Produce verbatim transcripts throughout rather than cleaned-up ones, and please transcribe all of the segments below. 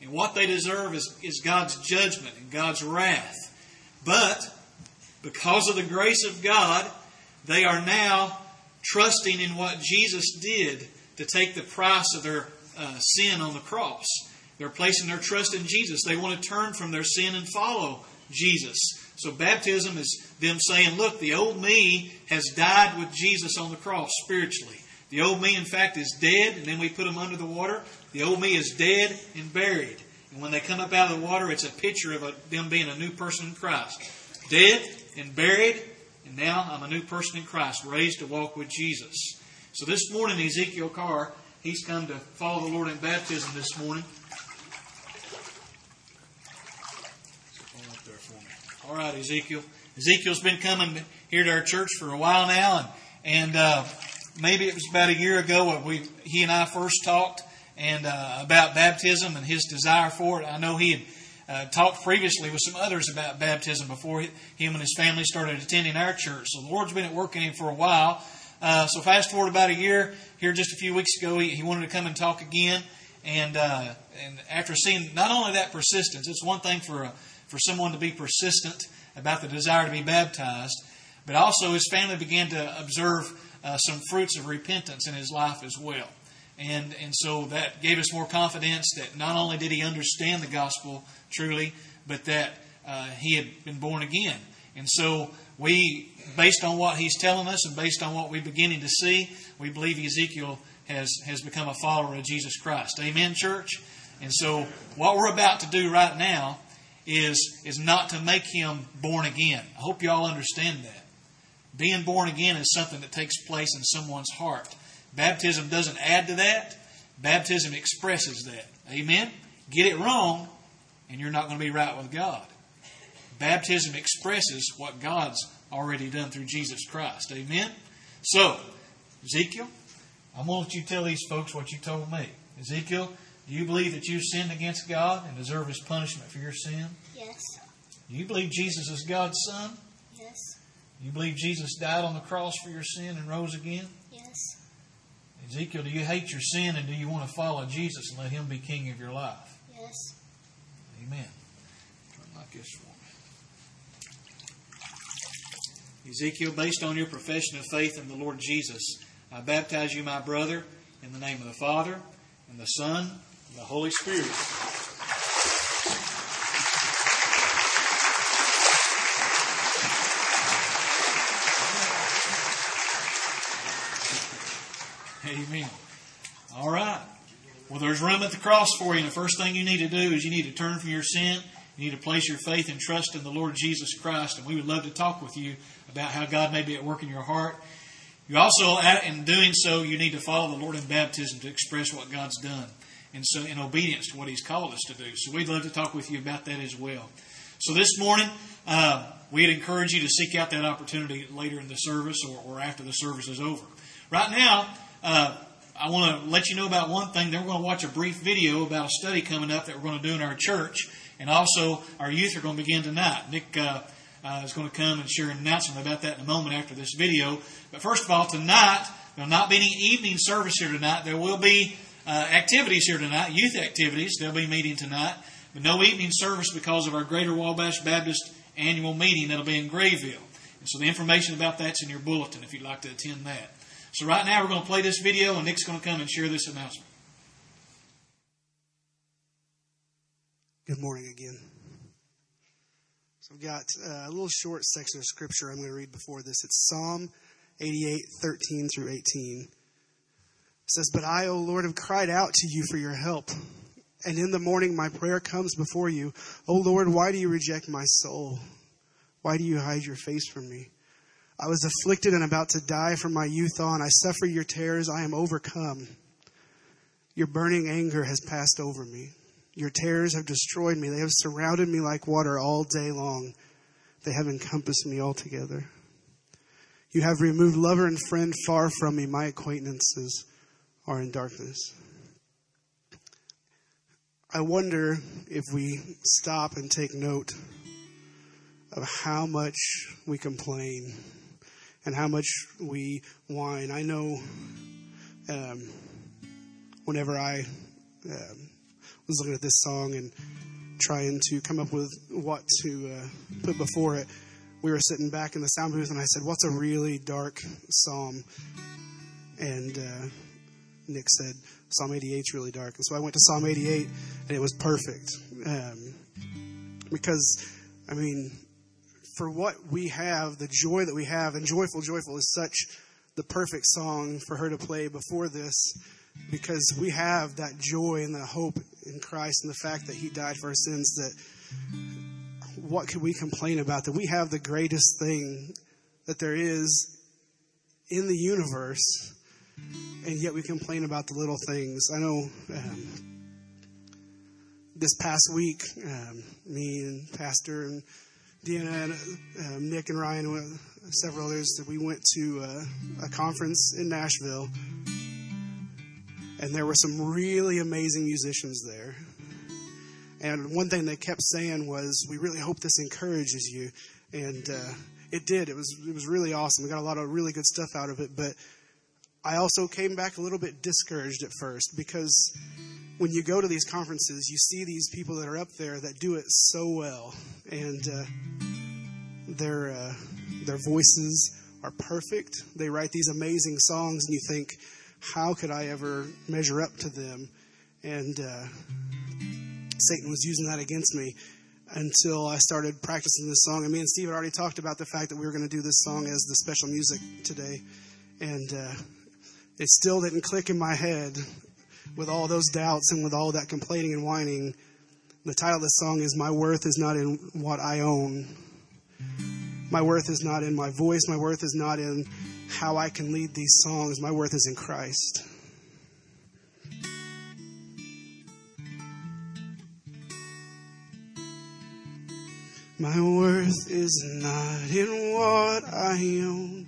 And what they deserve is, is God's judgment and God's wrath. But because of the grace of God, they are now trusting in what Jesus did to take the price of their uh, sin on the cross. They're placing their trust in Jesus. They want to turn from their sin and follow Jesus. So baptism is them saying, look, the old me has died with Jesus on the cross spiritually. The old me, in fact, is dead, and then we put him under the water. The old me is dead and buried. And when they come up out of the water, it's a picture of a, them being a new person in Christ. Dead and buried, and now I'm a new person in Christ, raised to walk with Jesus. So this morning, Ezekiel Carr, he's come to follow the Lord in baptism this morning. All right, Ezekiel. Ezekiel's been coming here to our church for a while now, and, and uh, maybe it was about a year ago when we he and I first talked and uh, about baptism and his desire for it. I know he had uh, talked previously with some others about baptism before he, him and his family started attending our church. So the Lord's been at work in him for a while. Uh, so fast forward about a year, here just a few weeks ago, he, he wanted to come and talk again. And uh, and after seeing not only that persistence, it's one thing for a for someone to be persistent about the desire to be baptized, but also his family began to observe uh, some fruits of repentance in his life as well. And and so that gave us more confidence that not only did he understand the gospel truly, but that uh, he had been born again. And so we, based on what he's telling us and based on what we're beginning to see, we believe Ezekiel has, has become a follower of Jesus Christ. Amen, church? And so what we're about to do right now is is not to make him born again. I hope you all understand that. Being born again is something that takes place in someone's heart. Baptism doesn't add to that. Baptism expresses that. Amen? Get it wrong, and you're not going to be right with God. Baptism expresses what God's already done through Jesus Christ. Amen? So, Ezekiel, I'm going to let you tell these folks what you told me. Ezekiel, do you believe that you've sinned against God and deserve His punishment for your sin? Yes. Do you believe Jesus is God's Son? Yes. Do you believe Jesus died on the cross for your sin and rose again? Yes. Ezekiel, do you hate your sin and do you want to follow Jesus and let Him be King of your life? Yes. Amen. Turn like this for me. Ezekiel, based on your profession of faith in the Lord Jesus, I baptize you, my brother, in the name of the Father, and the Son, and the Holy Spirit. Amen. All right. Well, there's room at the cross for you. And the first thing you need to do is you need to turn from your sin. You need to place your faith and trust in the Lord Jesus Christ. And we would love to talk with you about how God may be at work in your heart. You also, in doing so, you need to follow the Lord in baptism to express what God's done and so in obedience to what He's called us to do. So we'd love to talk with you about that as well. So this morning, uh, we'd encourage you to seek out that opportunity later in the service or, or after the service is over. Right now, uh, I want to let you know about one thing. Then we're going to watch a brief video about a study coming up that we're going to do in our church. And also, our youth are going to begin tonight. Nick... Uh, Uh, is going to come and share an announcement about that in a moment after this video. But first of all, tonight, there will not be any evening service here tonight. There will be uh, activities here tonight, youth activities. They'll be meeting tonight. But no evening service because of our Greater Wabash Baptist annual meeting that'll be in Grayville. And so the information about that's in your bulletin if you'd like to attend that. So right now we're going to play this video and Nick's going to come and share this announcement. Good morning again. I've got a little short section of scripture I'm going to read before this. It's Psalm eighty-eight, thirteen through eighteen. It says, "But I, O Lord, have cried out to you for your help, and in the morning my prayer comes before you. O Lord, why do you reject my soul? Why do you hide your face from me? I was afflicted and about to die from my youth on. I suffer your terrors. I am overcome. Your burning anger has passed over me. Your terrors have destroyed me. They have surrounded me like water all day long. They have encompassed me altogether. You have removed lover and friend far from me. My acquaintances are in darkness." I wonder if we stop and take note of how much we complain and how much we whine. I know um, whenever I... Um, I was looking at this song and trying to come up with what to uh, put before it. We were sitting back in the sound booth, and I said, what's a really dark psalm? And uh, Nick said, Psalm eighty-eight's really dark. And so I went to Psalm eighty-eight, and it was perfect. Um, because, I mean, for what we have, the joy that we have, and Joyful, Joyful is such the perfect song for her to play before this, because we have that joy and that hope in Christ and the fact that he died for our sins, that what could we complain about? That we have the greatest thing that there is in the universe, and yet we complain about the little things. I know um, this past week, um, me and Pastor and Deanna and um, Nick and Ryan and several others, that we went to uh, a conference in Nashville, and there were some really amazing musicians there. And one thing they kept saying was, we really hope this encourages you. And uh, it did. It was it was really awesome. We got a lot of really good stuff out of it. But I also came back a little bit discouraged at first, because when you go to these conferences, you see these people that are up there that do it so well. And uh, their, uh, their voices are perfect. They write these amazing songs, and you think, how could I ever measure up to them? And uh, Satan was using that against me until I started practicing this song. And me and Steve had already talked about the fact that we were going to do this song as the special music today. And uh, it still didn't click in my head with all those doubts and with all that complaining and whining. The title of the song is My Worth Is Not in What I Own. My worth is not in my voice. My worth is not in how I can lead these songs. My worth is in Christ. My worth is not in what I own,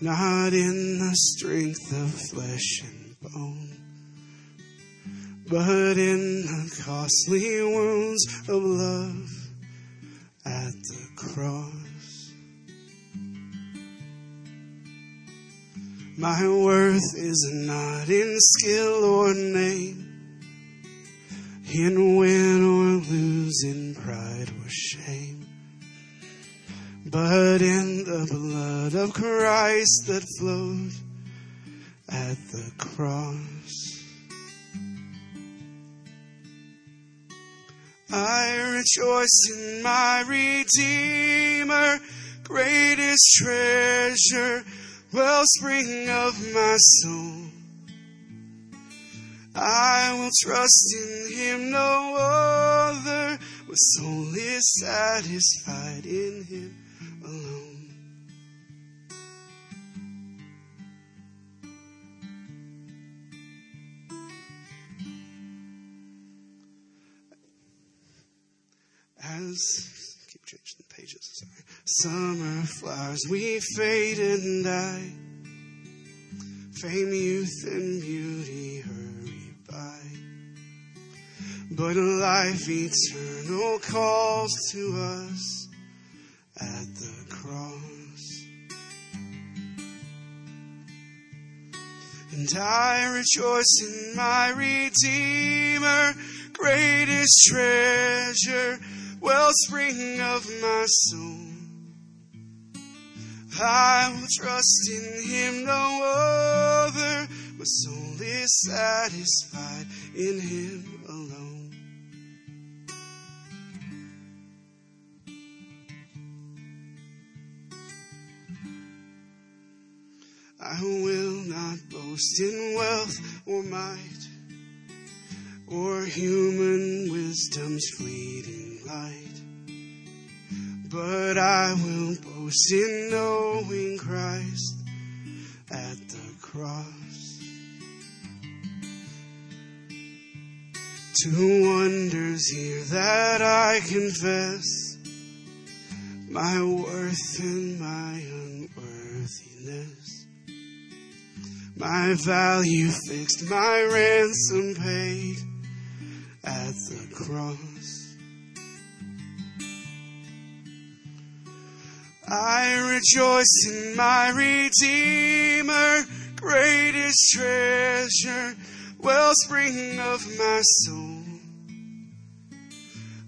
not in the strength of flesh and bone, but in the costly wounds of love at the cross. My worth is not in skill or name, in win or lose, in pride or shame, but in the blood of Christ that flowed at the cross. I rejoice in my Redeemer, greatest treasure, wellspring of my soul. I will trust in him, no other. My soul is satisfied in him alone. As I keep changing the pages, sorry. Summer flowers, we fade and die. Fame, youth, and beauty hurry by, but life eternal calls to us at the cross. And I rejoice in my Redeemer, greatest treasure, wellspring of my soul. I will trust in him, no other. My soul is satisfied in him alone. I will not boast in wealth or might, or human wisdom's fleeting light, but I will boast in knowing Christ at the cross. Two wonders here that I confess, my worth and my unworthiness, my value fixed, my ransom paid at the cross. I rejoice in my Redeemer, greatest treasure, wellspring of my soul.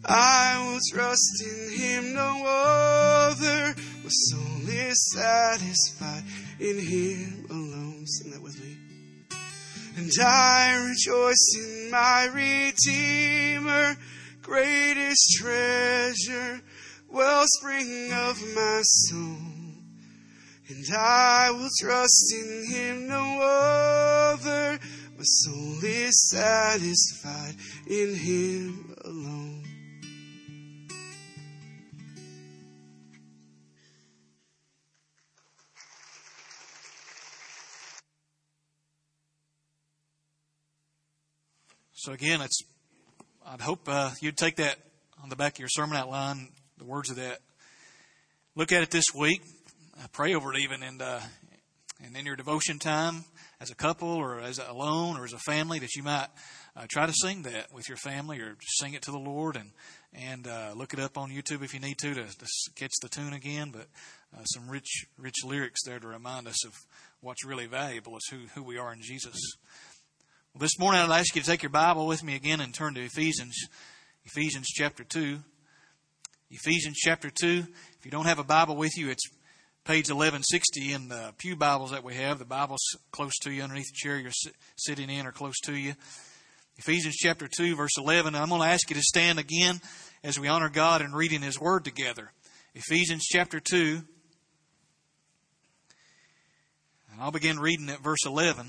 I will trust in him, no other. My soul is satisfied in him alone. Sing that with me. And I rejoice in my Redeemer, greatest treasure, wellspring of my soul. And I will trust in him, no other. My soul is satisfied in him alone. So again, it's, I'd hope uh, you'd take that on the back of your sermon outline, the words of that. Look at it this week. Uh, pray over it even, and uh, and in your devotion time as a couple or as alone or as a family, that you might uh, try to sing that with your family, or just sing it to the Lord, and and uh, look it up on YouTube if you need to, to, to catch the tune again. But uh, some rich, rich lyrics there to remind us of what's really valuable is who, who we are in Jesus. Well, this morning I'd ask you to take your Bible with me again and turn to Ephesians, Ephesians chapter two. Ephesians chapter two. If you don't have a Bible with you, it's page eleven sixty in the pew Bibles that we have. The Bible's close to you, underneath the chair you're sitting in or close to you. Ephesians chapter two, verse eleven. I'm going to ask you to stand again as we honor God in reading His Word together. Ephesians chapter two. And I'll begin reading at verse eleven.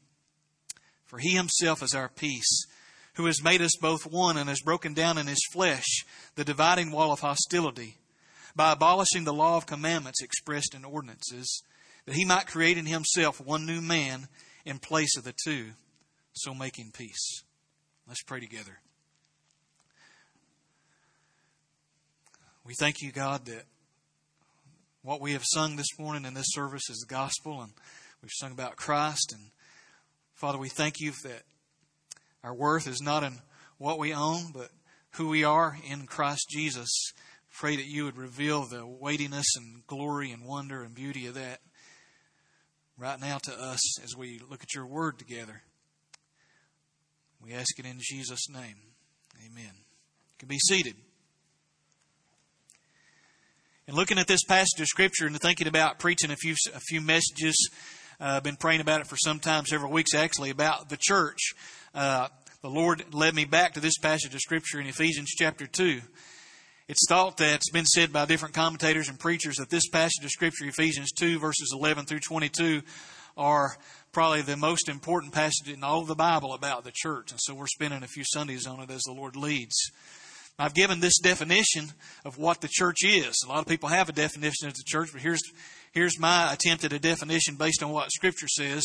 For He Himself is our peace, who has made us both one and has broken down in His flesh the dividing wall of hostility, by abolishing the law of commandments expressed in ordinances, that He might create in Himself one new man in place of the two, so making peace. Let's pray together. We thank you, God, that what we have sung this morning in this service is the gospel, and we've sung about Christ. And Father, we thank you that our worth is not in what we own, but who we are in Christ Jesus. Pray that you would reveal the weightiness and glory and wonder and beauty of that right now to us as we look at your word together. We ask it in Jesus' name. Amen. You can be seated. And looking at this passage of Scripture and thinking about preaching a few, a few messages, I've uh, been praying about it for some time, several weeks actually, about the church. Uh, the Lord led me back to this passage of Scripture in Ephesians chapter two. It's thought that it's been said by different commentators and preachers that this passage of Scripture, Ephesians two, verses eleven through twenty-two, are probably the most important passage in all of the Bible about the church. And so we're spending a few Sundays on it as the Lord leads. I've given this definition of what the church is. A lot of people have a definition of the church, but here's here's my attempt at a definition based on what Scripture says.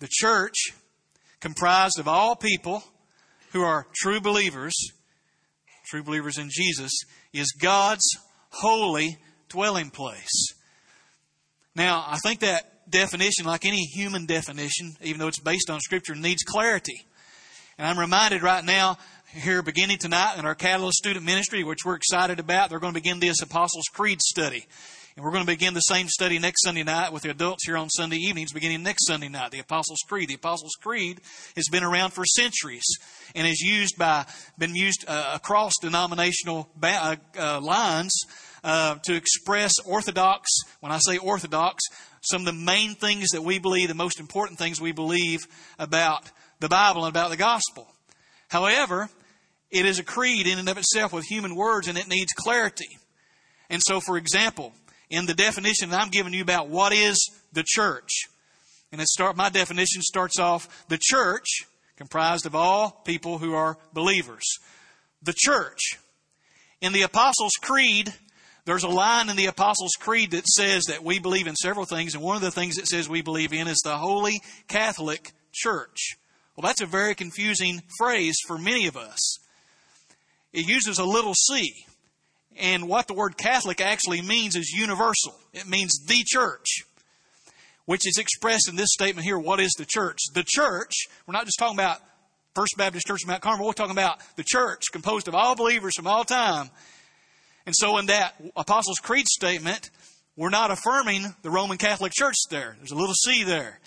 The church, comprised of all people who are true believers, true believers in Jesus, is God's holy dwelling place. Now, I think that definition, like any human definition, even though it's based on Scripture, needs clarity. And I'm reminded right now, here beginning tonight in our Catalyst Student Ministry, which we're excited about, they're going to begin this Apostles' Creed study. And we're going to begin the same study next Sunday night with the adults here on Sunday evenings, beginning next Sunday night, the Apostles' Creed. The Apostles' Creed has been around for centuries and is used by, been used uh, across denominational ba- uh, lines uh, to express orthodox, when I say orthodox, some of the main things that we believe, the most important things we believe about the Bible and about the gospel. However, it is a creed in and of itself with human words, and it needs clarity. And so, for example, in the definition that I'm giving you about what is the church, and it start, my definition starts off, the church, comprised of all people who are believers. The church. In the Apostles' Creed, There's a line in the Apostles' Creed that says that we believe in several things, and one of the things it says we believe in is the Holy Catholic Church. Well, that's a very confusing phrase for many of us. It uses a little c, and what the word Catholic actually means is universal. It means the church, which is expressed in this statement here. What is the church? The church, we're not just talking about First Baptist Church of Mount Carmel, we're talking about the church composed of all believers from all time. And so in that Apostles' Creed statement, we're not affirming the Roman Catholic Church there. There's a little c there.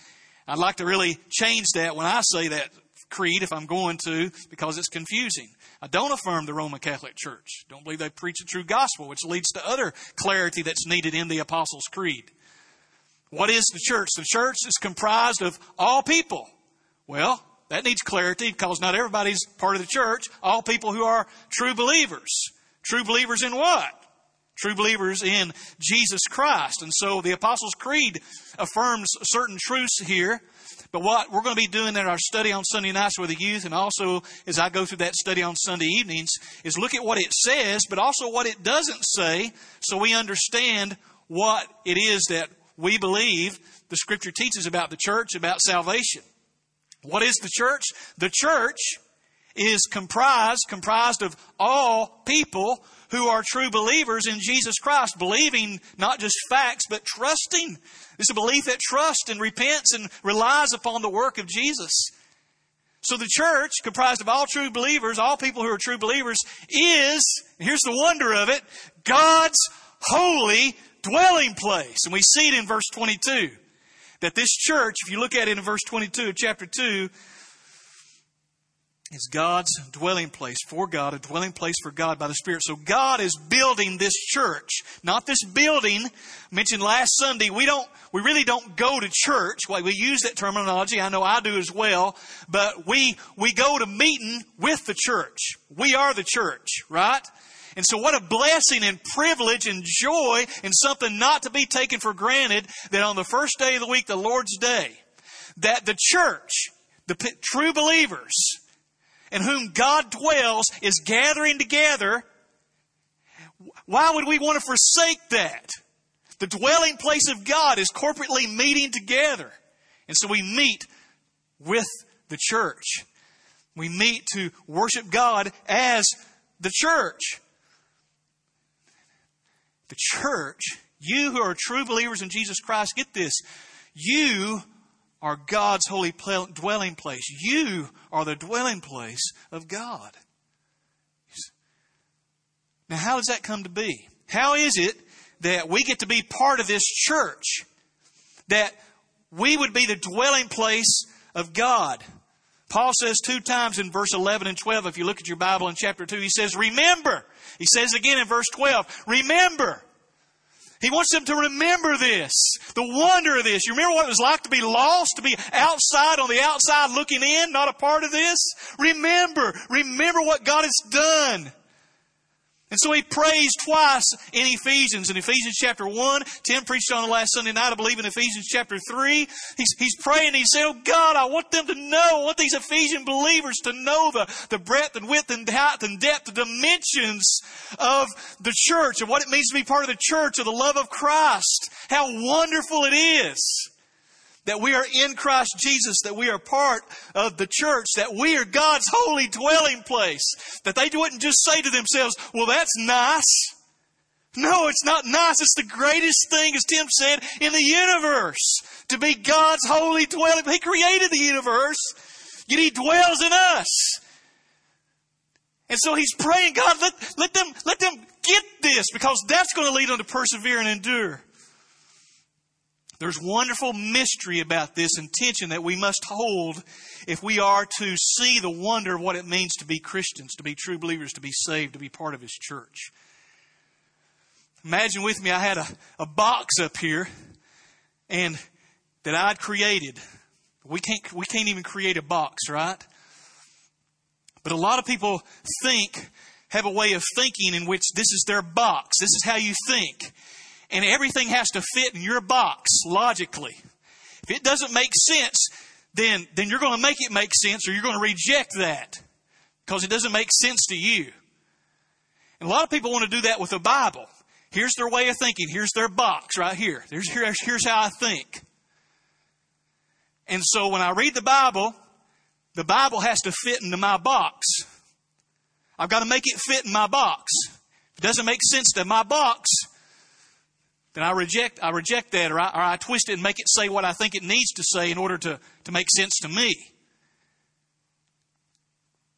I'd like to really change that when I say that creed, if I'm going to, because it's confusing. I don't affirm the Roman Catholic Church. Don't believe they preach the true gospel, which leads to other clarity that's needed in the Apostles' Creed. What is the church? The church is comprised of all people. Well, that needs clarity because not everybody's part of the church. All people who are true believers. True believers in what? True believers in Jesus Christ. And so the Apostles' Creed affirms certain truths here. But what we're going to be doing in our study on Sunday nights with the youth, and also as I go through that study on Sunday evenings, is look at what it says, but also what it doesn't say, so we understand what it is that we believe the Scripture teaches about the church, about salvation. What is the church? The church is comprised, comprised of all people who are true believers in Jesus Christ, believing not just facts, but trusting. It's a belief that trusts and repents and relies upon the work of Jesus. So the church, comprised of all true believers, all people who are true believers, is, and here's the wonder of it, God's holy dwelling place. And we see it in verse twenty-two, that this church, if you look at it in verse twenty-two of chapter two, is God's dwelling place for God, a dwelling place for God by the Spirit. So God is building this church, not this building. I mentioned last Sunday, we don't, we really don't go to church. Well, we use that terminology. I know I do as well. But we, we go to meeting with the church. We are the church, right? And so what a blessing and privilege and joy and something not to be taken for granted that on the first day of the week, the Lord's Day, that the church, the p- true believers, in whom God dwells, is gathering together. Why would we want to forsake that? The dwelling place of God is corporately meeting together. And so we meet with the church. We meet to worship God as the church. The church, you who are true believers in Jesus Christ, get this, you are God's holy dwelling place. You are the dwelling place of God. Now, how does that come to be? How is it that we get to be part of this church? That we would be the dwelling place of God? Paul says two times in verse eleven and twelve, if you look at your Bible in chapter two, he says, remember. He says again in verse twelve, remember. He wants them to remember this, the wonder of this. You remember what it was like to be lost, to be outside, on the outside looking in, not a part of this? Remember, remember what God has done. And so he prays twice in Ephesians. In Ephesians chapter one, Tim preached on it last Sunday night, I believe, in Ephesians chapter three. He's, he's praying and he said, oh God, I want them to know, I want these Ephesian believers to know the, the breadth and width and height and depth, the dimensions of the church and what it means to be part of the church, of the love of Christ. How wonderful it is that we are in Christ Jesus, that we are part of the church, that we are God's holy dwelling place, that they wouldn't just say to themselves, well, that's nice. No, it's not nice. It's the greatest thing, as Tim said, in the universe, to be God's holy dwelling. He created the universe, yet He dwells in us. And so he's praying, God, let, let them, let them get this, because that's going to lead them to persevere and endure. There's wonderful mystery about this intention that we must hold if we are to see the wonder of what it means to be Christians, to be true believers, to be saved, to be part of His church. Imagine with me, I had a, a box up here and that I'd created. We can't, we can't even create a box, right? But a lot of people think, have a way of thinking in which this is their box. This is how you think. And everything has to fit in your box, logically. If it doesn't make sense, then, then you're going to make it make sense, or you're going to reject that because it doesn't make sense to you. And a lot of people want to do that with the Bible. Here's their way of thinking. Here's their box right here. There's, here, here's how I think. And so when I read the Bible, the Bible has to fit into my box. I've got to make it fit in my box. If it doesn't make sense to my box, then I reject I reject that or I, or I twist it and make it say what I think it needs to say in order to, to make sense to me.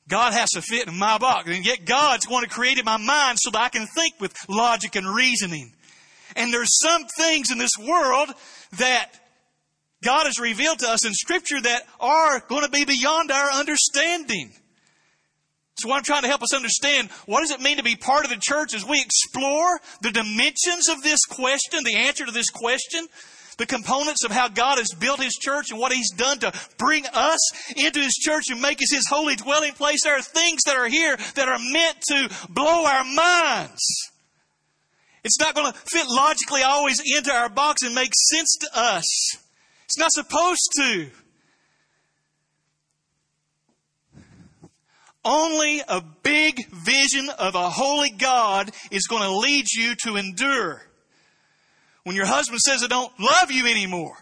God has to fit in my box. And yet God's going to create in my mind so that I can think with logic and reasoning. And there's some things in this world that God has revealed to us in Scripture that are going to be beyond our understanding. So what I'm trying to help us understand, what does it mean to be part of the church as we explore the dimensions of this question, the answer to this question, the components of how God has built His church and what He's done to bring us into His church and make us His holy dwelling place. There are things that are here that are meant to blow our minds. It's not going to fit logically always into our box and make sense to us. It's not supposed to. Only a big vision of a holy God is going to lead you to endure. When your husband says, I don't love you anymore,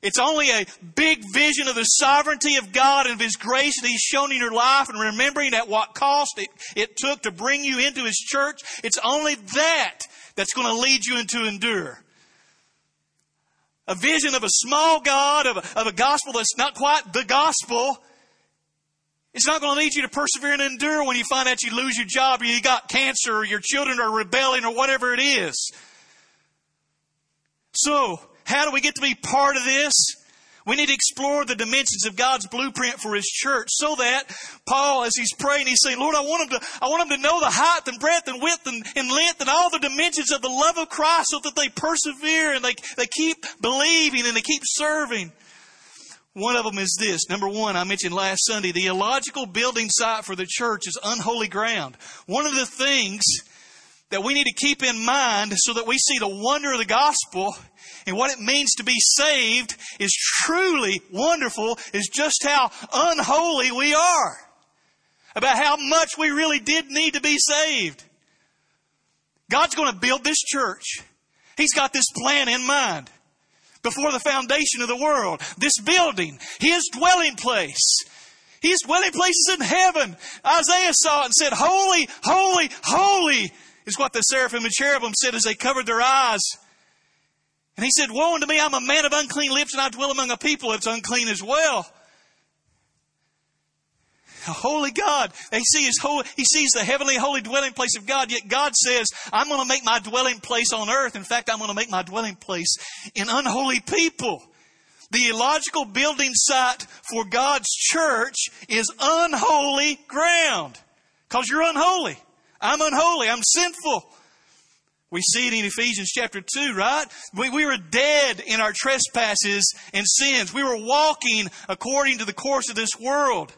it's only a big vision of the sovereignty of God and of His grace that He's shown in your life and remembering at what cost it, it took to bring you into His church. It's only that that's going to lead you into endure. A vision of a small God, of a, of a gospel that's not quite the gospel, it's not going to lead you to persevere and endure when you find out you lose your job or you got cancer or your children are rebelling or whatever it is. So, how do we get to be part of this? We need to explore the dimensions of God's blueprint for His church so that Paul, as he's praying, he's saying, Lord, I want them to, I want them to know the height and breadth and width and, and length and all the dimensions of the love of Christ so that they persevere and they, they keep believing and they keep serving. One of them is this. Number one, I mentioned last Sunday, the illogical building site for the church is unholy ground. One of the things that we need to keep in mind so that we see the wonder of the gospel and what it means to be saved is truly wonderful is just how unholy we are. About how much we really did need to be saved. God's going to build this church. He's got this plan in mind. Before the foundation of the world, this building, His dwelling place. His dwelling place is in heaven. Isaiah saw it and said, holy, holy, holy is what the seraphim and cherubim said as they covered their eyes. And he said, woe unto me, I'm a man of unclean lips and I dwell among a people that's unclean as well. A holy God. They see His holy, He sees the heavenly holy dwelling place of God, yet God says, I'm going to make my dwelling place on earth. In fact, I'm going to make my dwelling place in unholy people. The illogical building site for God's church is unholy ground. Because you're unholy. I'm unholy. I'm sinful. We see it in Ephesians chapter two, right? We, we were dead in our trespasses and sins. We were walking according to the course of this world.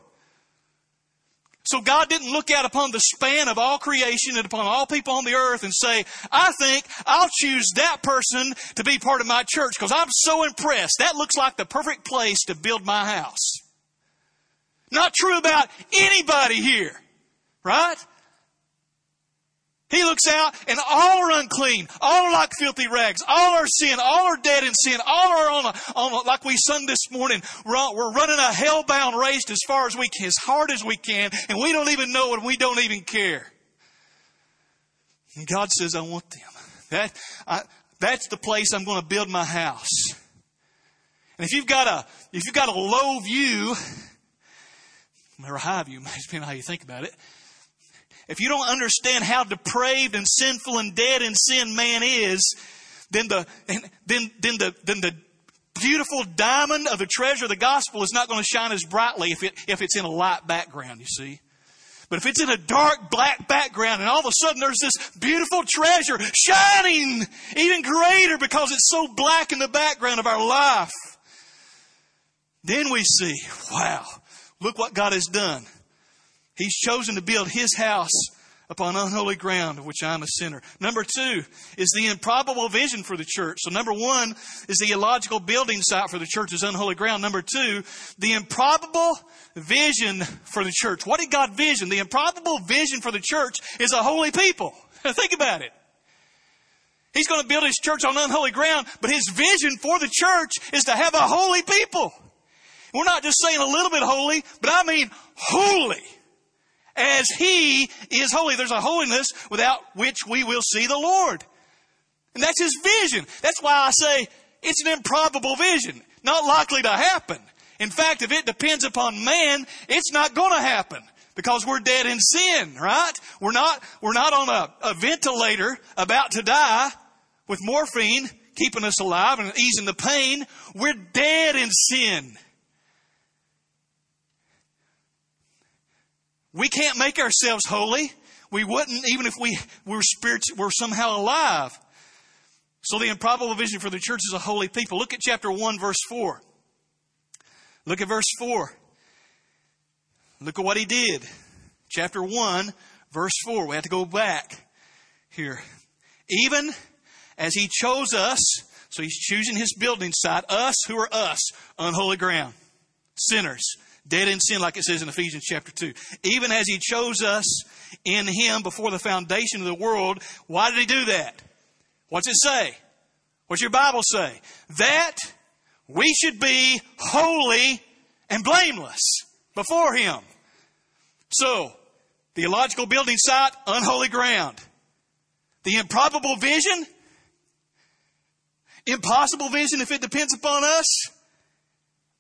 So God didn't look out upon the span of all creation and upon all people on the earth and say, I think I'll choose that person to be part of my church because I'm so impressed. That looks like the perfect place to build my house. Not true about anybody here, right? He looks out and all are unclean, all are like filthy rags, all are sin, all are dead in sin, all are on a, on a like we sung this morning, we're, we're running a hell-bound race as far as we can, as hard as we can, and we don't even know it, we don't even care. And God says, I want them. That, I, that's the place I'm going to build my house. And if you've got a, if you've got a low view, or a high view, depending on how you think about it, if you don't understand how depraved and sinful and dead in sin man is, then the then then the then the beautiful diamond of the treasure of the gospel is not going to shine as brightly if it if it's in a light background, you see. But if it's in a dark black background and all of a sudden there's this beautiful treasure shining even greater because it's so black in the background of our life, then we see, wow, look what God has done. He's chosen to build His house upon unholy ground, of which I'm a sinner. Number two is the improbable vision for the church. So number one is the illogical building site for the church is unholy ground. Number two, the improbable vision for the church. What did God vision? The improbable vision for the church is a holy people. Think about it. He's going to build his church on unholy ground, but his vision for the church is to have a holy people. We're not just saying a little bit holy, but I mean holy, as he is holy. There's a holiness without which we will see the Lord. And that's his vision. That's why I say it's an improbable vision, not likely to happen. In fact, if it depends upon man, it's not going to happen because we're dead in sin, right? We're not, we're not on a, a ventilator about to die with morphine keeping us alive and easing the pain. We're dead in sin. We can't make ourselves holy. We wouldn't even if we were spirits, were somehow alive. So the improbable vision for the church is a holy people. Look at chapter one, verse four. Look at verse four. Look at what he did. Chapter one, verse four. We have to go back here. Even as he chose us, so he's choosing his building site, us who are us, unholy ground, sinners, dead in sin, like it says in Ephesians chapter two. Even as he chose us in him before the foundation of the world. Why did he do that? What's it say? What's your Bible say? That we should be holy and blameless before him. So, theological building site, unholy ground. The improbable vision, impossible vision if it depends upon us.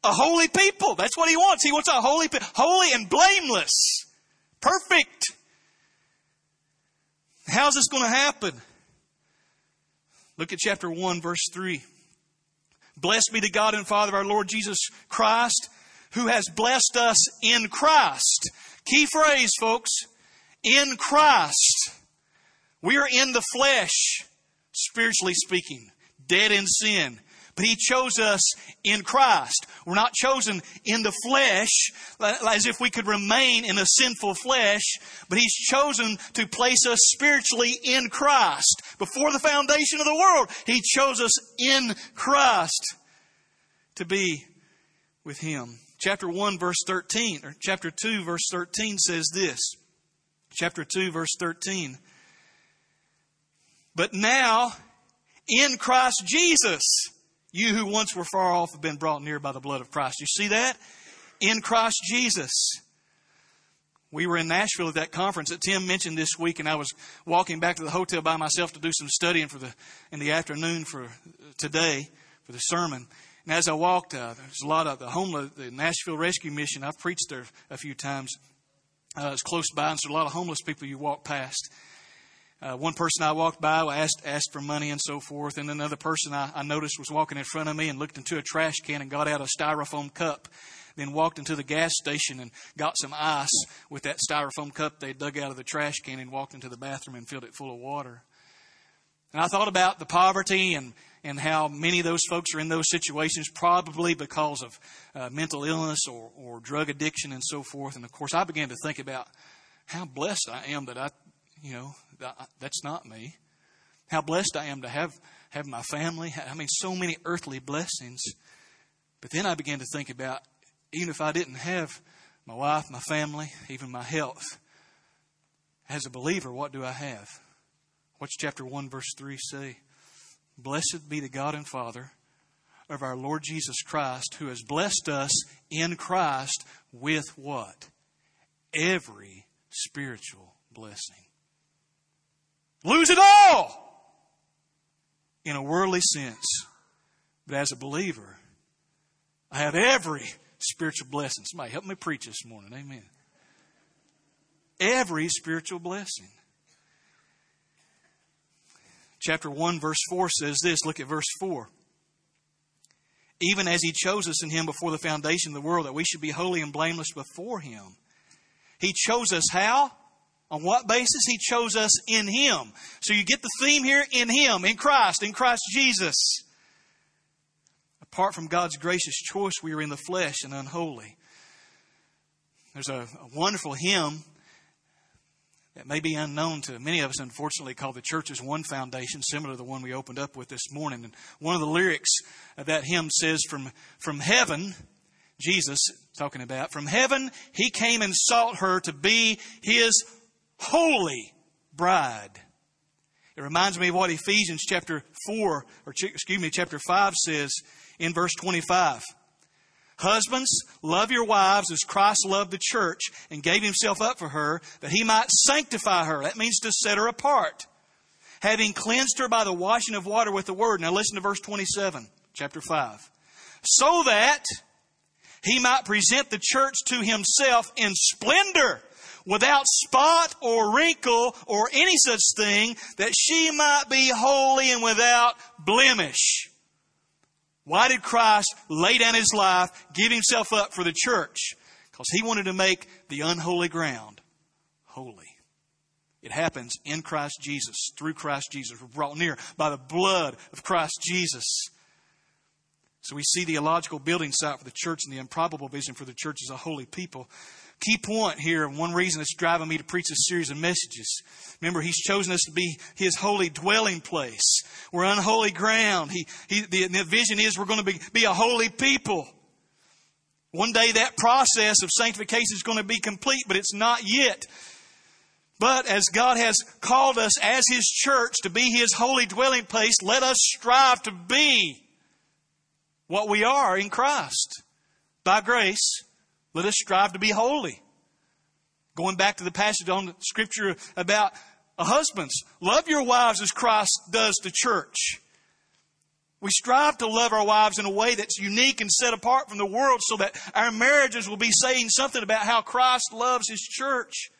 A holy people. That's what he wants. He wants a holy people. Holy and blameless. Perfect. How's this going to happen? Look at chapter one, verse three. Blessed be the God and Father of our Lord Jesus Christ, who has blessed us in Christ. Key phrase, folks. In Christ. We are in the flesh, spiritually speaking. Dead in sin. But he chose us in Christ. We're not chosen in the flesh as if we could remain in a sinful flesh, but he's chosen to place us spiritually in Christ. Before the foundation of the world, he chose us in Christ to be with him. Chapter one, verse thirteen, or chapter two, verse thirteen says this. Chapter two, verse thirteen. But now, in Christ Jesus, you who once were far off have been brought near by the blood of Christ. You see that? In Christ Jesus. We were in Nashville at that conference that Tim mentioned this week, and I was walking back to the hotel by myself to do some studying for the in the afternoon for today for the sermon. And as I walked, uh, there's a lot of the homeless, the Nashville Rescue Mission. I've preached there a few times. Uh, it's close by, and so a lot of homeless people you walk past. Uh, one person I walked by asked asked for money and so forth. And another person I, I noticed was walking in front of me and looked into a trash can and got out a styrofoam cup. Then walked into the gas station and got some ice with that styrofoam cup they dug out of the trash can and walked into the bathroom and filled it full of water. And I thought about the poverty and, and how many of those folks are in those situations probably because of uh, mental illness or, or drug addiction and so forth. And, of course, I began to think about how blessed I am that I, you know, that's not me. How blessed I am to have, have my family. I mean, so many earthly blessings. But then I began to think about, even if I didn't have my wife, my family, even my health, as a believer, what do I have? What's chapter one, verse three say? Blessed be the God and Father of our Lord Jesus Christ, who has blessed us in Christ with what? Every spiritual blessing. Lose it all in a worldly sense. But as a believer, I have every spiritual blessing. Somebody help me preach this morning. Amen. Every spiritual blessing. Chapter one, verse four says this. Look at verse four. Even as he chose us in him before the foundation of the world, that we should be holy and blameless before him. He chose us how? On what basis? He chose us in him. So you get the theme here, in him, in Christ, in Christ Jesus. Apart from God's gracious choice, we are in the flesh and unholy. There's a, a wonderful hymn that may be unknown to many of us, unfortunately, called The Church is One Foundation, similar to the one we opened up with this morning. And one of the lyrics of that hymn says, From, from heaven... Jesus talking about, from heaven he came and sought her to be his holy bride. It reminds me of what Ephesians chapter four, or ch- excuse me, chapter five says in verse twenty-five. Husbands, love your wives as Christ loved the church and gave himself up for her, that he might sanctify her. That means to set her apart. Having cleansed her by the washing of water with the word. Now listen to verse twenty-seven, chapter five. So that he might present the church to himself in splendor, without spot or wrinkle or any such thing, that she might be holy and without blemish. Why did Christ lay down his life, give himself up for the church? Because he wanted to make the unholy ground holy. It happens in Christ Jesus, through Christ Jesus. We're brought near by the blood of Christ Jesus. So we see the illogical building site for the church and the improbable vision for the church as a holy people. Key point here, and one reason it's driving me to preach this series of messages. Remember, he's chosen us to be his holy dwelling place. We're unholy ground. He, he, the, the vision is we're going to be, be a holy people. One day that process of sanctification is going to be complete, but it's not yet. But as God has called us as his church to be his holy dwelling place, let us strive to be what we are in Christ. By grace, let us strive to be holy. Going back to the passage on Scripture about husbands, love your wives as Christ does the church. We strive to love our wives in a way that's unique and set apart from the world so that our marriages will be saying something about how Christ loves his church.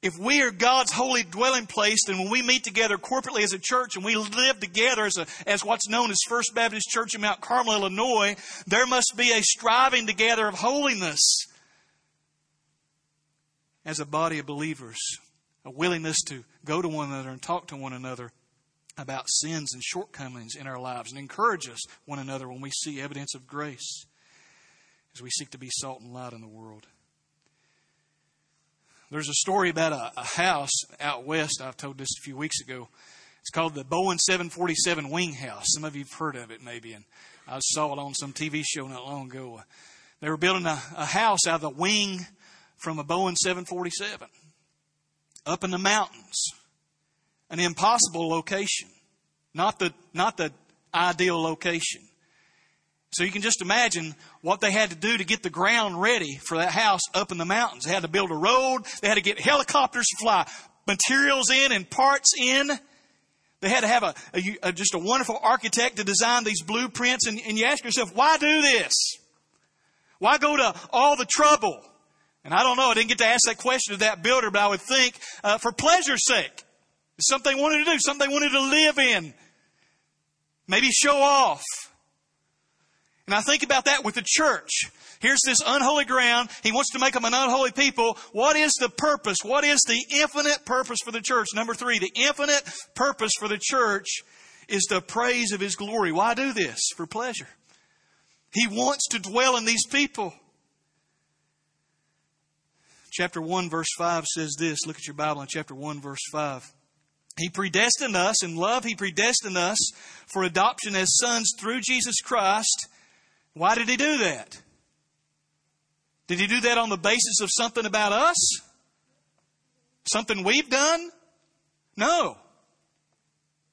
If we are God's holy dwelling place, then when we meet together corporately as a church and we live together as a, as what's known as First Baptist Church in Mount Carmel, Illinois, there must be a striving together of holiness as a body of believers, a willingness to go to one another and talk to one another about sins and shortcomings in our lives and encourage us one another when we see evidence of grace as we seek to be salt and light in the world. There's a story about a, a house out west. I've told this a few weeks ago. It's called the Boeing seven forty-seven wing house. Some of you have heard of it maybe, and I saw it on some T V show not long ago. They were building a, a house out of the wing from a Boeing seven forty-seven up in the mountains, an impossible location, not the not the ideal location. So you can just imagine what they had to do to get the ground ready for that house up in the mountains. They had to build a road. They had to get helicopters to fly materials in and parts in. They had to have a, a, a just a wonderful architect to design these blueprints. And, and you ask yourself, why do this? Why go to all the trouble? And I don't know. I didn't get to ask that question of that builder, but I would think uh, for pleasure's sake. It's something they wanted to do, something they wanted to live in. Maybe show off. And I think about that with the church. Here's this unholy ground. He wants to make them an unholy people. What is the purpose? What is the infinite purpose for the church? Number three, the infinite purpose for the church is the praise of his glory. Why do this? For pleasure. He wants to dwell in these people. Chapter one, verse five says this. Look at your Bible in chapter one, verse five. He predestined us, in love he predestined us for adoption as sons through Jesus Christ. Why did he do that? Did he do that on the basis of something about us? Something we've done? No.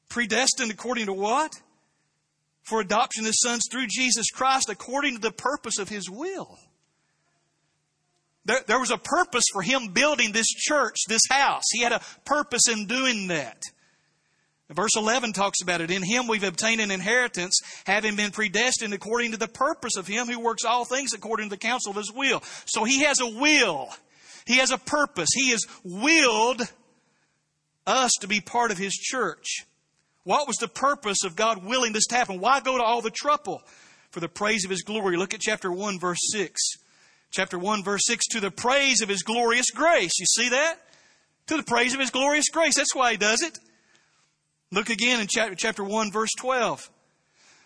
Predestined according to what? For adoption as sons through Jesus Christ according to the purpose of his will. There, there was a purpose for him building this church, this house. He had a purpose in doing that. Verse eleven talks about it. In him we've obtained an inheritance, having been predestined according to the purpose of him who works all things according to the counsel of his will. So he has a will. He has a purpose. He has willed us to be part of his church. What was the purpose of God willing this to happen? Why go to all the trouble? For the praise of his glory. Look at chapter one, verse six. Chapter one, verse six, to the praise of his glorious grace. You see that? To the praise of his glorious grace. That's why he does it. Look again in chapter one, verse twelve.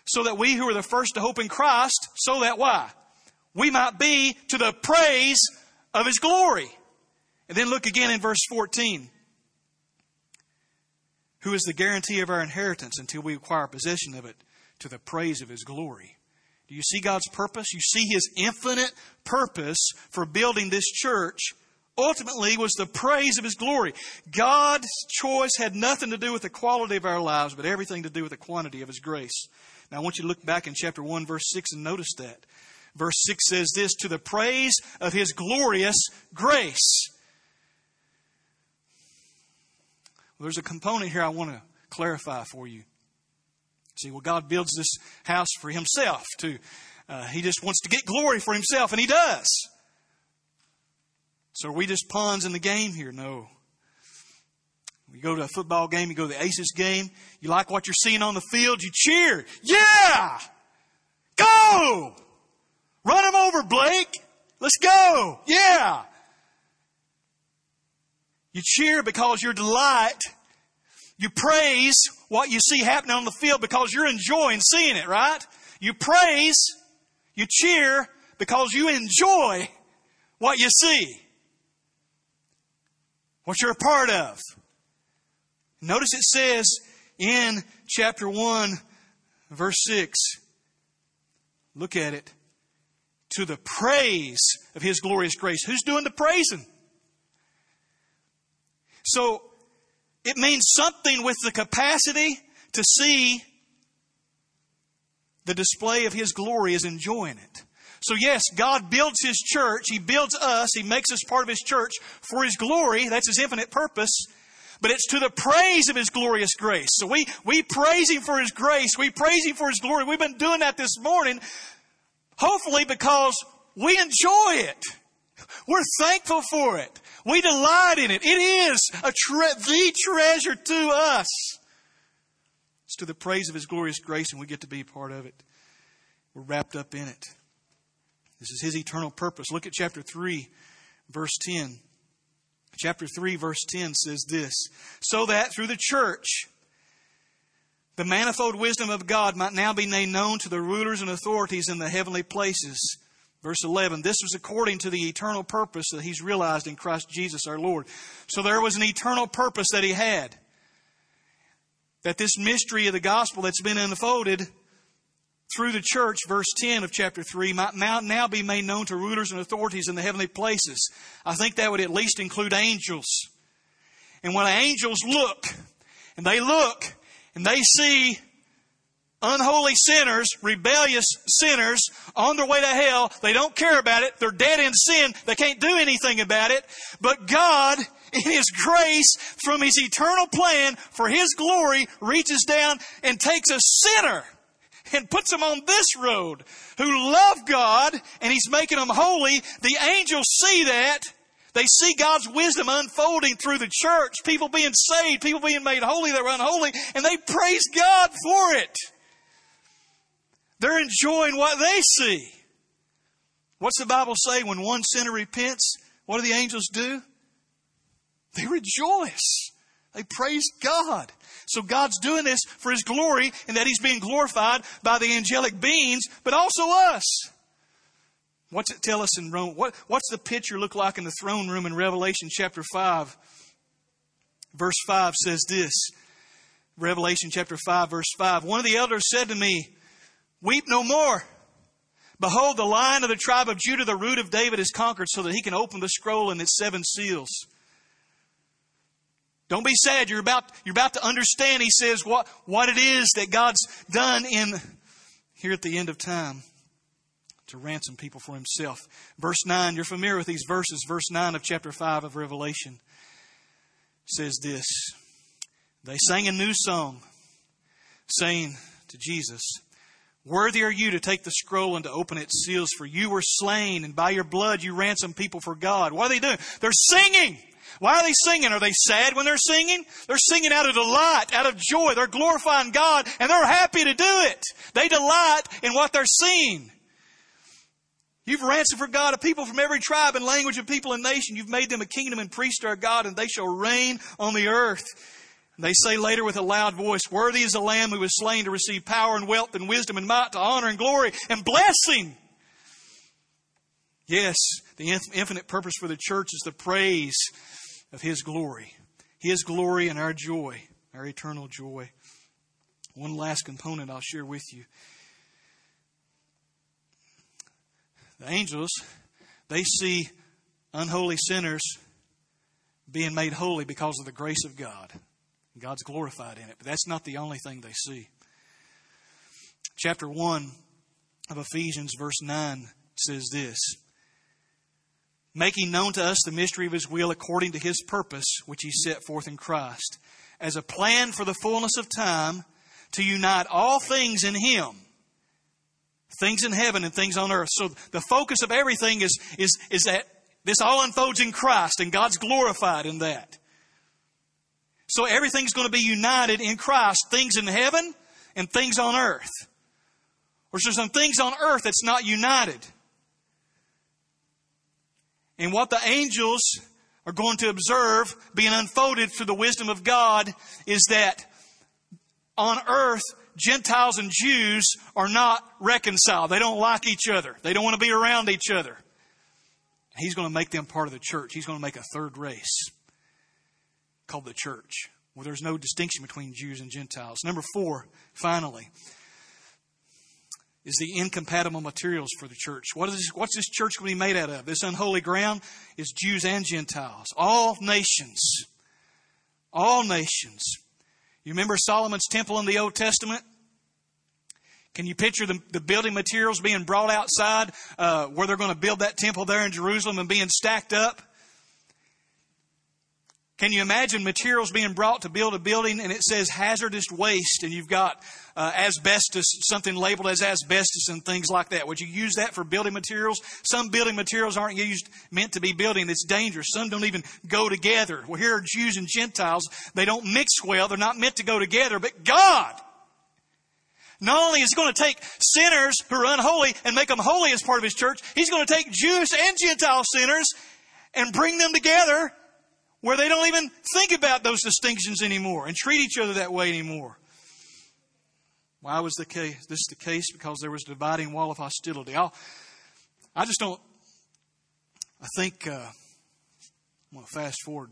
So that we who are the first to hope in Christ, so that why? We might be to the praise of his glory. And then look again in verse fourteen. Who is the guarantee of our inheritance until we acquire possession of it, to the praise of his glory. Do you see God's purpose? You see his infinite purpose for building this church ultimately was the praise of His glory. God's choice had nothing to do with the quality of our lives, but everything to do with the quantity of His grace. Now, I want you to look back in chapter one, verse six, and notice that. Verse six says this, to the praise of His glorious grace. Well, there's a component here I want to clarify for you. See, well, God builds this house for Himself, too. Uh, he just wants to get glory for Himself, and He does. So are we just pawns in the game here? No. You go to a football game, you go to the Aces game, you like what you're seeing on the field, you cheer. Yeah! Go! Run him over, Blake. Let's go. Yeah. You cheer because you're delight. You praise what you see happening on the field because you're enjoying seeing it, right? You praise, you cheer because you enjoy what you see, what you're a part of. Notice it says in chapter one, verse six, look at it. To the praise of His glorious grace. Who's doing the praising? So, it means something with the capacity to see the display of His glory is enjoying it. So yes, God builds His church. He builds us. He makes us part of His church for His glory. That's His infinite purpose. But it's to the praise of His glorious grace. So we, we praise Him for His grace. We praise Him for His glory. We've been doing that this morning. Hopefully because we enjoy it. We're thankful for it. We delight in it. It is a tre- the treasure to us. It's to the praise of His glorious grace, and we get to be a part of it. We're wrapped up in it. This is His eternal purpose. Look at chapter three, verse ten. Chapter three, verse ten says this, so that through the church, the manifold wisdom of God might now be made known to the rulers and authorities in the heavenly places. Verse eleven, this was according to the eternal purpose that He's realized in Christ Jesus our Lord. So there was an eternal purpose that He had. That this mystery of the gospel that's been unfolded through the church, verse ten of chapter three, might now be made known to rulers and authorities in the heavenly places. I think that would at least include angels. And when angels look, and they look, and they see unholy sinners, rebellious sinners on their way to hell. They don't care about it. They're dead in sin. They can't do anything about it. But God, in His grace, from His eternal plan for His glory, reaches down and takes a sinner and puts them on this road who love God, and He's making them holy. The angels see that. They see God's wisdom unfolding through the church, people being saved, people being made holy that were unholy, and they praise God for it. They're enjoying what they see. What's the Bible say? When one sinner repents, what do the angels do? They rejoice. They praise God. So God's doing this for His glory, and that He's being glorified by the angelic beings, but also us. What's it tell us in Rome? What, what's the picture look like in the throne room in Revelation chapter five? Verse five says this. Revelation chapter five, verse five. One of the elders said to me, weep no more. Behold, the Lion of the tribe of Judah, the root of David, is conquered so that He can open the scroll and its seven seals. Don't be sad. You're about, you're about to understand, he says, what, what it is that God's done in here at the end of time. To ransom people for Himself. Verse nine, you're familiar with these verses. Verse nine of chapter five of Revelation says this. They sang a new song, saying to Jesus, worthy are you to take the scroll and to open its seals, for you were slain, and by your blood you ransomed people for God. What are they doing? They're singing. Why are they singing? Are they sad when they're singing? They're singing out of delight, out of joy. They're glorifying God, and they're happy to do it. They delight in what they're seeing. You've ransomed for God a people from every tribe and language and people and nation. You've made them a kingdom and priests to our God, and they shall reign on the earth. And they say later with a loud voice, worthy is the Lamb who was slain to receive power and wealth and wisdom and might, to honor and glory and blessing. Yes, the infinite purpose for the church is the praise of His glory. His glory and our joy, our eternal joy. One last component I'll share with you. The angels, they see unholy sinners being made holy because of the grace of God. God's glorified in it, but that's not the only thing they see. Chapter one of Ephesians, verse nine, says this: making known to us the mystery of His will according to His purpose, which He set forth in Christ, as a plan for the fullness of time to unite all things in Him, things in heaven and things on earth. So the focus of everything is, is, is that this all unfolds in Christ, and God's glorified in that. So everything's going to be united in Christ, things in heaven and things on earth. Or there's some things on earth that's not united. And what the angels are going to observe being unfolded through the wisdom of God is that on earth, Gentiles and Jews are not reconciled. They don't like each other. They don't want to be around each other. He's going to make them part of the church. He's going to make a third race called the church, where there's no distinction between Jews and Gentiles. Number four, finally, is the incompatible materials for the church. What is this, what's this church going to be made out of? This unholy ground is Jews and Gentiles. All nations. All nations. You remember Solomon's temple in the Old Testament? Can you picture the, the building materials being brought outside uh, where they're going to build that temple there in Jerusalem and being stacked up? Can you imagine materials being brought to build a building and it says hazardous waste, and you've got uh, asbestos, something labeled as asbestos and things like that? Would you use that for building materials? Some building materials aren't used meant to be building. It's dangerous. Some don't even go together. Well, here are Jews and Gentiles. They don't mix well. They're not meant to go together. But God, not only is He going to take sinners who are unholy and make them holy as part of His church, He's going to take Jews and Gentile sinners and bring them together where they don't even think about those distinctions anymore and treat each other that way anymore. Why was the case? This is the case because there was a dividing wall of hostility. I'll, I just don't, I think, uh, I'm going to fast forward.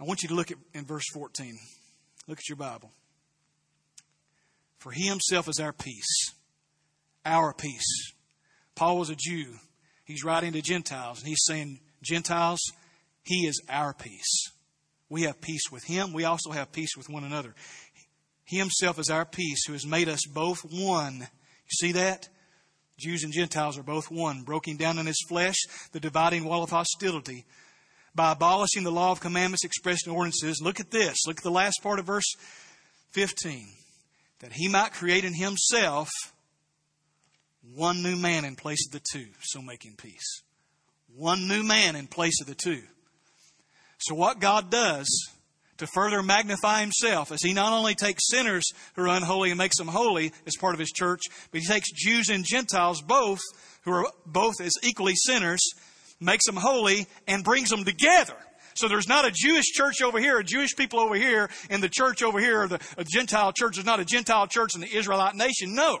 I want you to look at in verse fourteen. Look at your Bible. For He Himself is our peace. Our peace. Paul was a Jew. He's writing to Gentiles and he's saying, Gentiles, He is our peace. We have peace with Him. We also have peace with one another. He Himself is our peace, who has made us both one. You see that? Jews and Gentiles are both one, broken down in His flesh the dividing wall of hostility by abolishing the law of commandments expressed in ordinances. Look at this. Look at the last part of verse fifteen. That He might create in Himself one new man in place of the two, so making peace. One new man in place of the two. So what God does to further magnify Himself is He not only takes sinners who are unholy and makes them holy as part of His church, but He takes Jews and Gentiles both, who are both as equally sinners, makes them holy and brings them together. So there's not a Jewish church over here, a Jewish people over here, and the church over here, or the a Gentile church. There's not a Gentile church in the Israelite nation. No.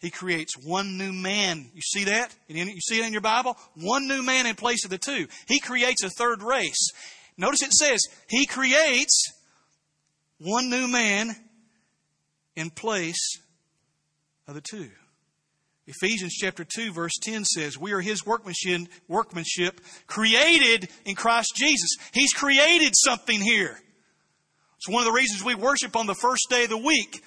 He creates one new man. You see that? You see it in your Bible? One new man in place of the two. He creates a third race. Notice it says, He creates one new man in place of the two. Ephesians chapter two, verse ten says, we are His workmanship, workmanship created in Christ Jesus. He's created something here. It's one of the reasons we worship on the first day of the week.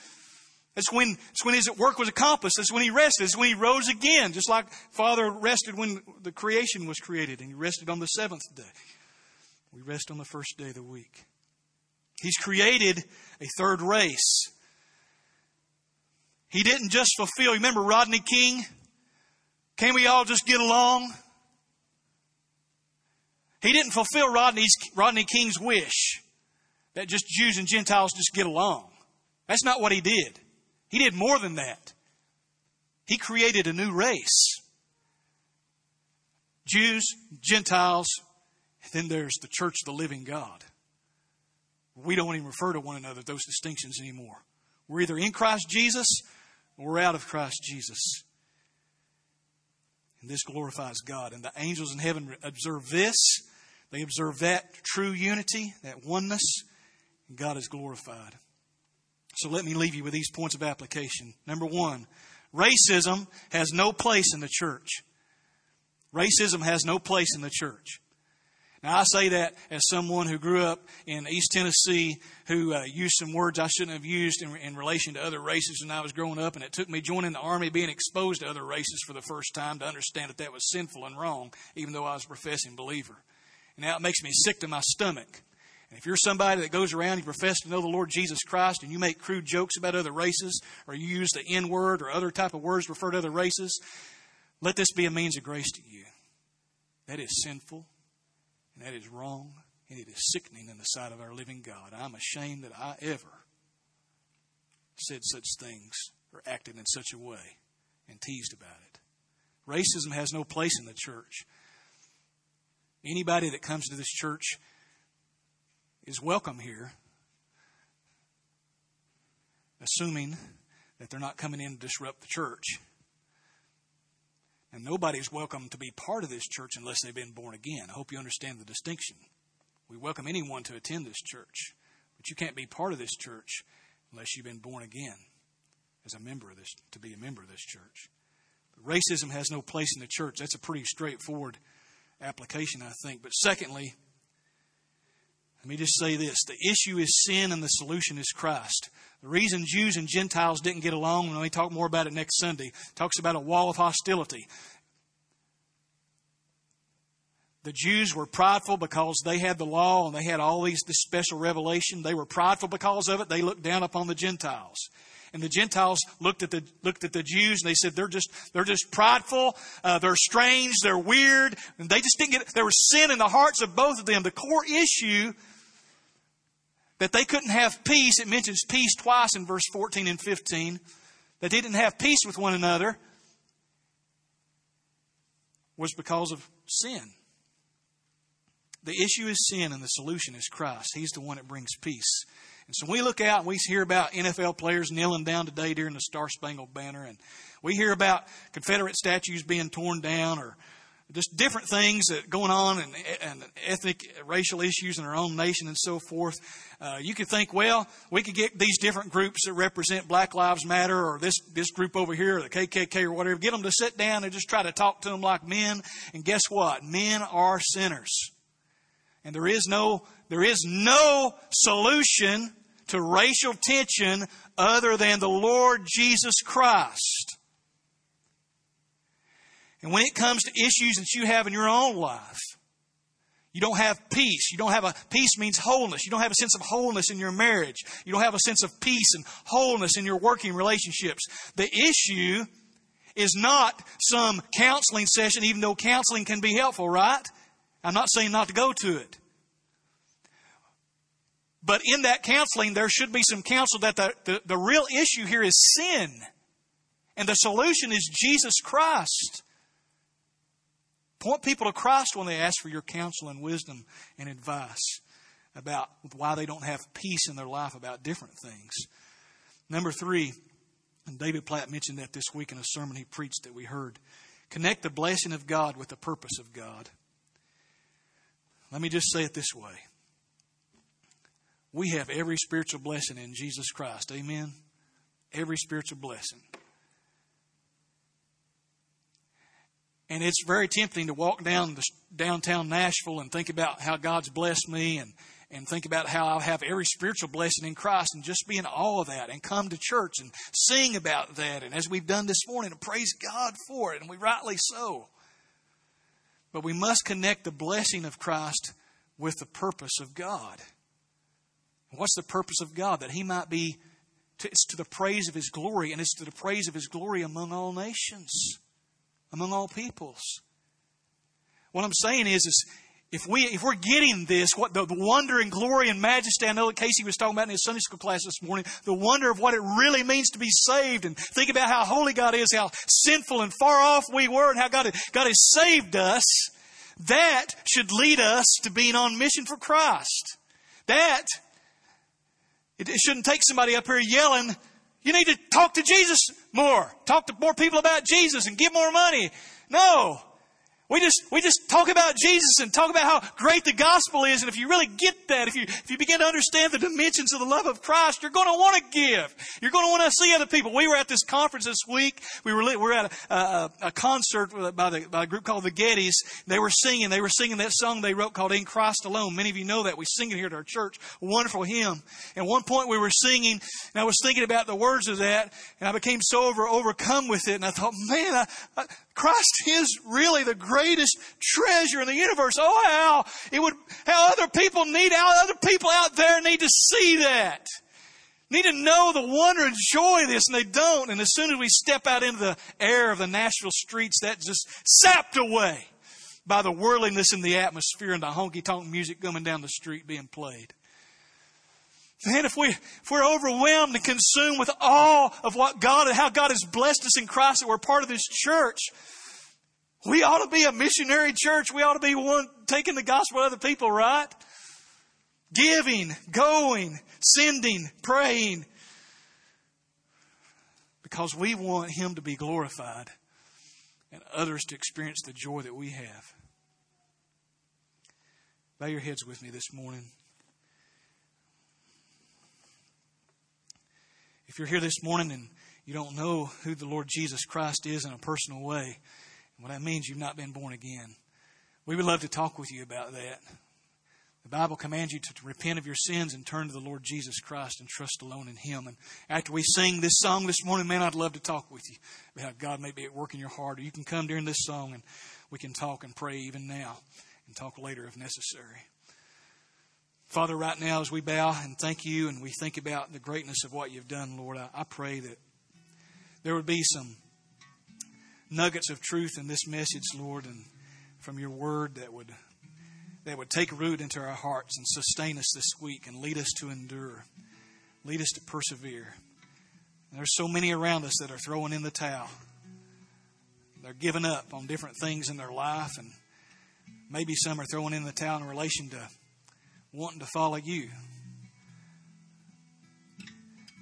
That's when, that's when His work was accomplished. That's when He rested. That's when He rose again. Just like Father rested when the creation was created. And He rested on the seventh day. We rest on the first day of the week. He's created a third race. He didn't just fulfill. Remember Rodney King? Can't we all just get along? He didn't fulfill Rodney's, Rodney King's wish that just Jews and Gentiles just get along. That's not what He did. He did more than that. He created a new race. Jews, Gentiles, and then there's the church of the living God. We don't even refer to one another those distinctions anymore. We're either in Christ Jesus or we're out of Christ Jesus. And this glorifies God. And the angels in heaven observe this. They observe that true unity, that oneness. And God is glorified. So let me leave you with these points of application. Number one, racism has no place in the church. Racism has no place in the church. Now, I say that as someone who grew up in East Tennessee who uh, used some words I shouldn't have used in, in relation to other races when I was growing up, and it took me joining the Army, being exposed to other races for the first time to understand that that was sinful and wrong, even though I was a professing believer. And now it makes me sick to my stomach. And if you're somebody that goes around, you profess to know the Lord Jesus Christ, and you make crude jokes about other races, or you use the N-word or other type of words referred to other races, let this be a means of grace to you. That is sinful, and that is wrong, and it is sickening in the sight of our living God. I'm ashamed that I ever said such things or acted in such a way and teased about it. Racism has no place in the church. Anybody that comes to this church is welcome here, assuming that they're not coming in to disrupt the church. And nobody's welcome to be part of this church unless they've been born again. I hope you understand the distinction. We welcome anyone to attend this church, but you can't be part of this church unless you've been born again as a member of this, to be a member of this church. But racism has no place in the church. That's a pretty straightforward application, I think. But secondly, let me just say this. The issue is sin and the solution is Christ. The reason Jews and Gentiles didn't get along, and we talk more about it next Sunday, talks about a wall of hostility. The Jews were prideful because they had the law and they had all these this special revelation. They were prideful because of it. They looked down upon the Gentiles. And the Gentiles looked at the looked at the Jews and they said, they're just they're just prideful, uh, they're strange, they're weird. And they just didn't get it. There was sin in the hearts of both of them. The core issue that they couldn't have peace, it mentions peace twice in verse fourteen and fifteen, that they didn't have peace with one another was because of sin. The issue is sin and the solution is Christ. He's the one that brings peace. And so we look out and we hear about N F L players kneeling down today during the Star-Spangled Banner. And we hear about Confederate statues being torn down or just different things that going on and, and ethnic, racial issues in our own nation and so forth. Uh, you could think, well, we could get these different groups that represent Black Lives Matter or this, this group over here or the K K K or whatever. Get them to sit down and just try to talk to them like men. And guess what? Men are sinners. And there is no, there is no solution to racial tension other than the Lord Jesus Christ. And when it comes to issues that you have in your own life, you don't have peace. You don't have a, peace means wholeness. You don't have a sense of wholeness in your marriage. You don't have a sense of peace and wholeness in your working relationships. The issue is not some counseling session, even though counseling can be helpful, right? I'm not saying not to go to it. But in that counseling, there should be some counsel that the, the, the real issue here is sin. And the solution is Jesus Christ. Point people to Christ when they ask for your counsel and wisdom and advice about why they don't have peace in their life about different things. Number three, and David Platt mentioned that this week in a sermon he preached that we heard, connect the blessing of God with the purpose of God. Let me just say it this way. We have every spiritual blessing in Jesus Christ. Amen? Every spiritual blessing. And it's very tempting to walk down the, downtown Nashville and think about how God's blessed me and, and think about how I have every spiritual blessing in Christ and just be in awe of that and come to church and sing about that. And as we've done this morning, praise God for it, and we rightly so. But we must connect the blessing of Christ with the purpose of God. What's the purpose of God? That He might be, to, it's to the praise of His glory, and it's to the praise of His glory among all nations, among all peoples. What I'm saying is, is if, we, if we're getting this, what the, the wonder and glory and majesty, I know that Casey was talking about in his Sunday school class this morning, the wonder of what it really means to be saved, and think about how holy God is, how sinful and far off we were, and how God, God has saved us, that should lead us to being on mission for Christ. That... It shouldn't take somebody up here yelling, you need to talk to Jesus more. Talk to more people about Jesus and give more money. No. We just we just talk about Jesus and talk about how great the gospel is. And if you really get that, if you if you begin to understand the dimensions of the love of Christ, you're going to want to give. You're going to want to see other people. We were at this conference this week. We were we were at a, a, a concert by, the, by a group called the Gettys. They were singing. They were singing that song they wrote called "In Christ Alone." Many of you know that. We sing it here at our church. Wonderful hymn. At one point we were singing, and I was thinking about the words of that, and I became so over, overcome with it. And I thought, man, I, I, Christ is really the great greatest treasure in the universe. Oh, how it would, how other people need, how other people out there need to see that, need to know the wonder and joy of this, and they don't. And as soon as we step out into the air of the Nashville streets, that's just sapped away by the whirliness in the atmosphere and the honky-tonk music coming down the street being played. Man, if, we, if we're overwhelmed and consumed with awe of what God and how God has blessed us in Christ, that we're part of this church, we ought to be a missionary church. We ought to be one taking the gospel to other people, right? Giving, going, sending, praying. Because we want Him to be glorified and others to experience the joy that we have. Bow your heads with me this morning. If you're here this morning and you don't know who the Lord Jesus Christ is in a personal way, well, that means you've not been born again. We would love to talk with you about that. The Bible commands you to, to repent of your sins and turn to the Lord Jesus Christ and trust alone in Him. And after we sing this song this morning, man, I'd love to talk with you about how God may be at work in your heart. Or you can come during this song and we can talk and pray even now and talk later if necessary. Father, right now as we bow and thank You and we think about the greatness of what You've done, Lord, I, I pray that there would be some nuggets of truth in this message, Lord, and from Your Word that would that would take root into our hearts and sustain us this week and lead us to endure, lead us to persevere. And there's so many around us that are throwing in the towel. They're giving up on different things in their life, and maybe some are throwing in the towel in relation to wanting to follow You.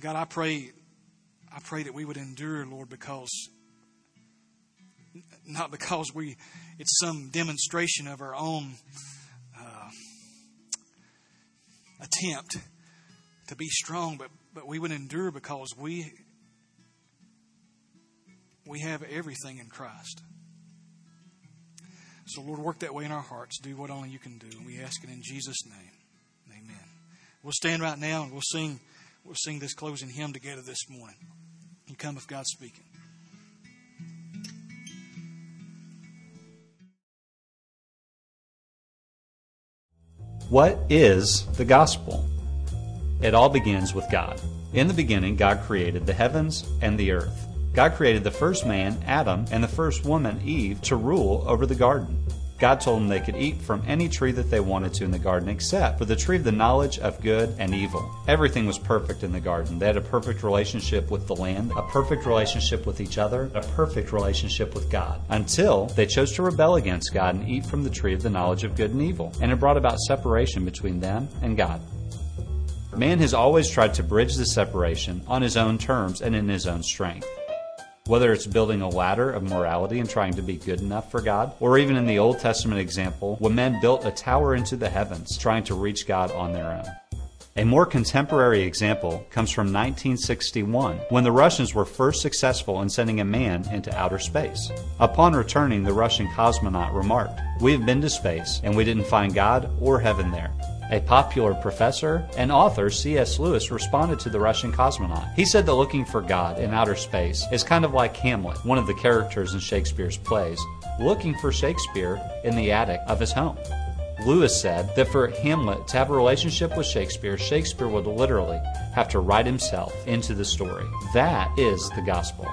God, I pray, I pray that we would endure, Lord, because Not because we, it's some demonstration of our own uh, attempt to be strong, but, but we would endure because we we have everything in Christ. So, Lord, work that way in our hearts. Do what only You can do. And we ask it in Jesus' name. Amen. We'll stand right now and we'll sing, we'll sing this closing hymn together this morning. You come if God's speaking. What is the gospel? It all begins with God. In the beginning, God created the heavens and the earth. God created the first man, Adam, and the first woman, Eve, to rule over the garden. God told them they could eat from any tree that they wanted to in the garden except for the tree of the knowledge of good and evil. Everything was perfect in the garden. They had a perfect relationship with the land, a perfect relationship with each other, a perfect relationship with God, until they chose to rebel against God and eat from the tree of the knowledge of good and evil. And it brought about separation between them and God. Man has always tried to bridge the separation on his own terms and in his own strength. Whether it's building a ladder of morality and trying to be good enough for God, or even in the Old Testament example, when men built a tower into the heavens, trying to reach God on their own. A more contemporary example comes from nineteen sixty-one, when the Russians were first successful in sending a man into outer space. Upon returning, the Russian cosmonaut remarked, "We have been to space, and we didn't find God or heaven there." A popular professor and author, C S Lewis, responded to the Russian cosmonaut. He said that looking for God in outer space is kind of like Hamlet, one of the characters in Shakespeare's plays, looking for Shakespeare in the attic of his home. Lewis said that for Hamlet to have a relationship with Shakespeare, Shakespeare would literally have to write himself into the story. That is the gospel.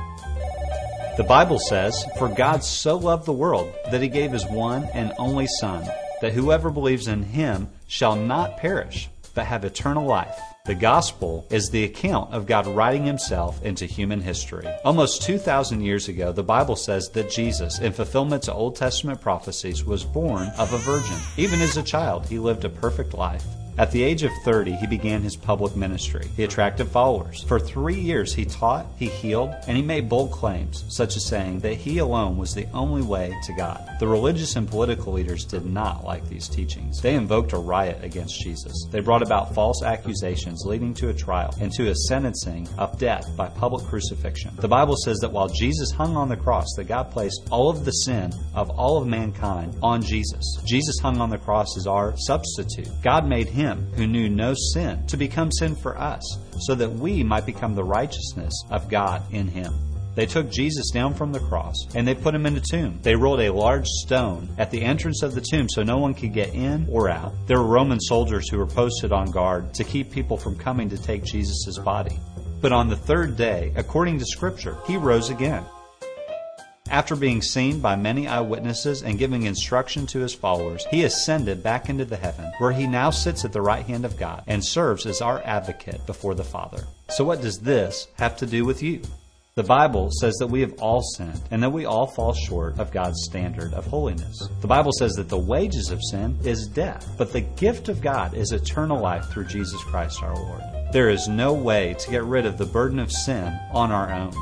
The Bible says, "For God so loved the world that He gave His one and only Son, that whoever believes in Him shall not perish, but have eternal life." The gospel is the account of God writing Himself into human history. Almost two thousand years ago, the Bible says that Jesus, in fulfillment to Old Testament prophecies, was born of a virgin. Even as a child, He lived a perfect life, At the age of thirty, he began his public ministry. He attracted followers. For three years, he taught, he healed, and he made bold claims, such as saying that he alone was the only way to God. The religious and political leaders did not like these teachings. They invoked a riot against Jesus. They brought about false accusations leading to a trial and to a sentencing of death by public crucifixion. The Bible says that while Jesus hung on the cross, that God placed all of the sin of all of mankind on Jesus. Jesus hung on the cross as our substitute. God made him Him who knew no sin to become sin for us, so that we might become the righteousness of God in him. They took Jesus down from the cross, and they put him in a tomb. They rolled a large stone at the entrance of the tomb so no one could get in or out. There were Roman soldiers who were posted on guard to keep people from coming to take Jesus' body. But on the third day, according to Scripture, he rose again. After being seen by many eyewitnesses and giving instruction to his followers, he ascended back into the heaven, where he now sits at the right hand of God and serves as our advocate before the Father. So what does this have to do with you? The Bible says that we have all sinned and that we all fall short of God's standard of holiness. The Bible says that the wages of sin is death, but the gift of God is eternal life through Jesus Christ our Lord. There is no way to get rid of the burden of sin on our own.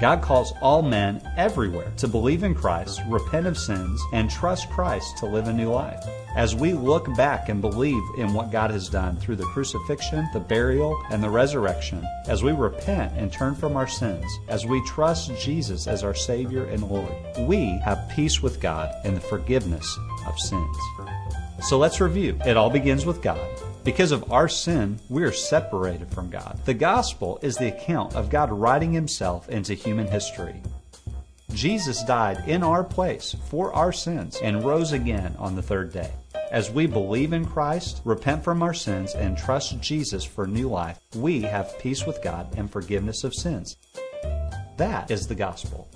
God calls all men everywhere to believe in Christ, repent of sins, and trust Christ to live a new life. As we look back and believe in what God has done through the crucifixion, the burial, and the resurrection, as we repent and turn from our sins, as we trust Jesus as our Savior and Lord, we have peace with God and the forgiveness of sins. So let's review. It all begins with God. Because of our sin, we are separated from God. The gospel is the account of God writing himself into human history. Jesus died in our place for our sins and rose again on the third day. As we believe in Christ, repent from our sins, and trust Jesus for new life, we have peace with God and forgiveness of sins. That is the gospel.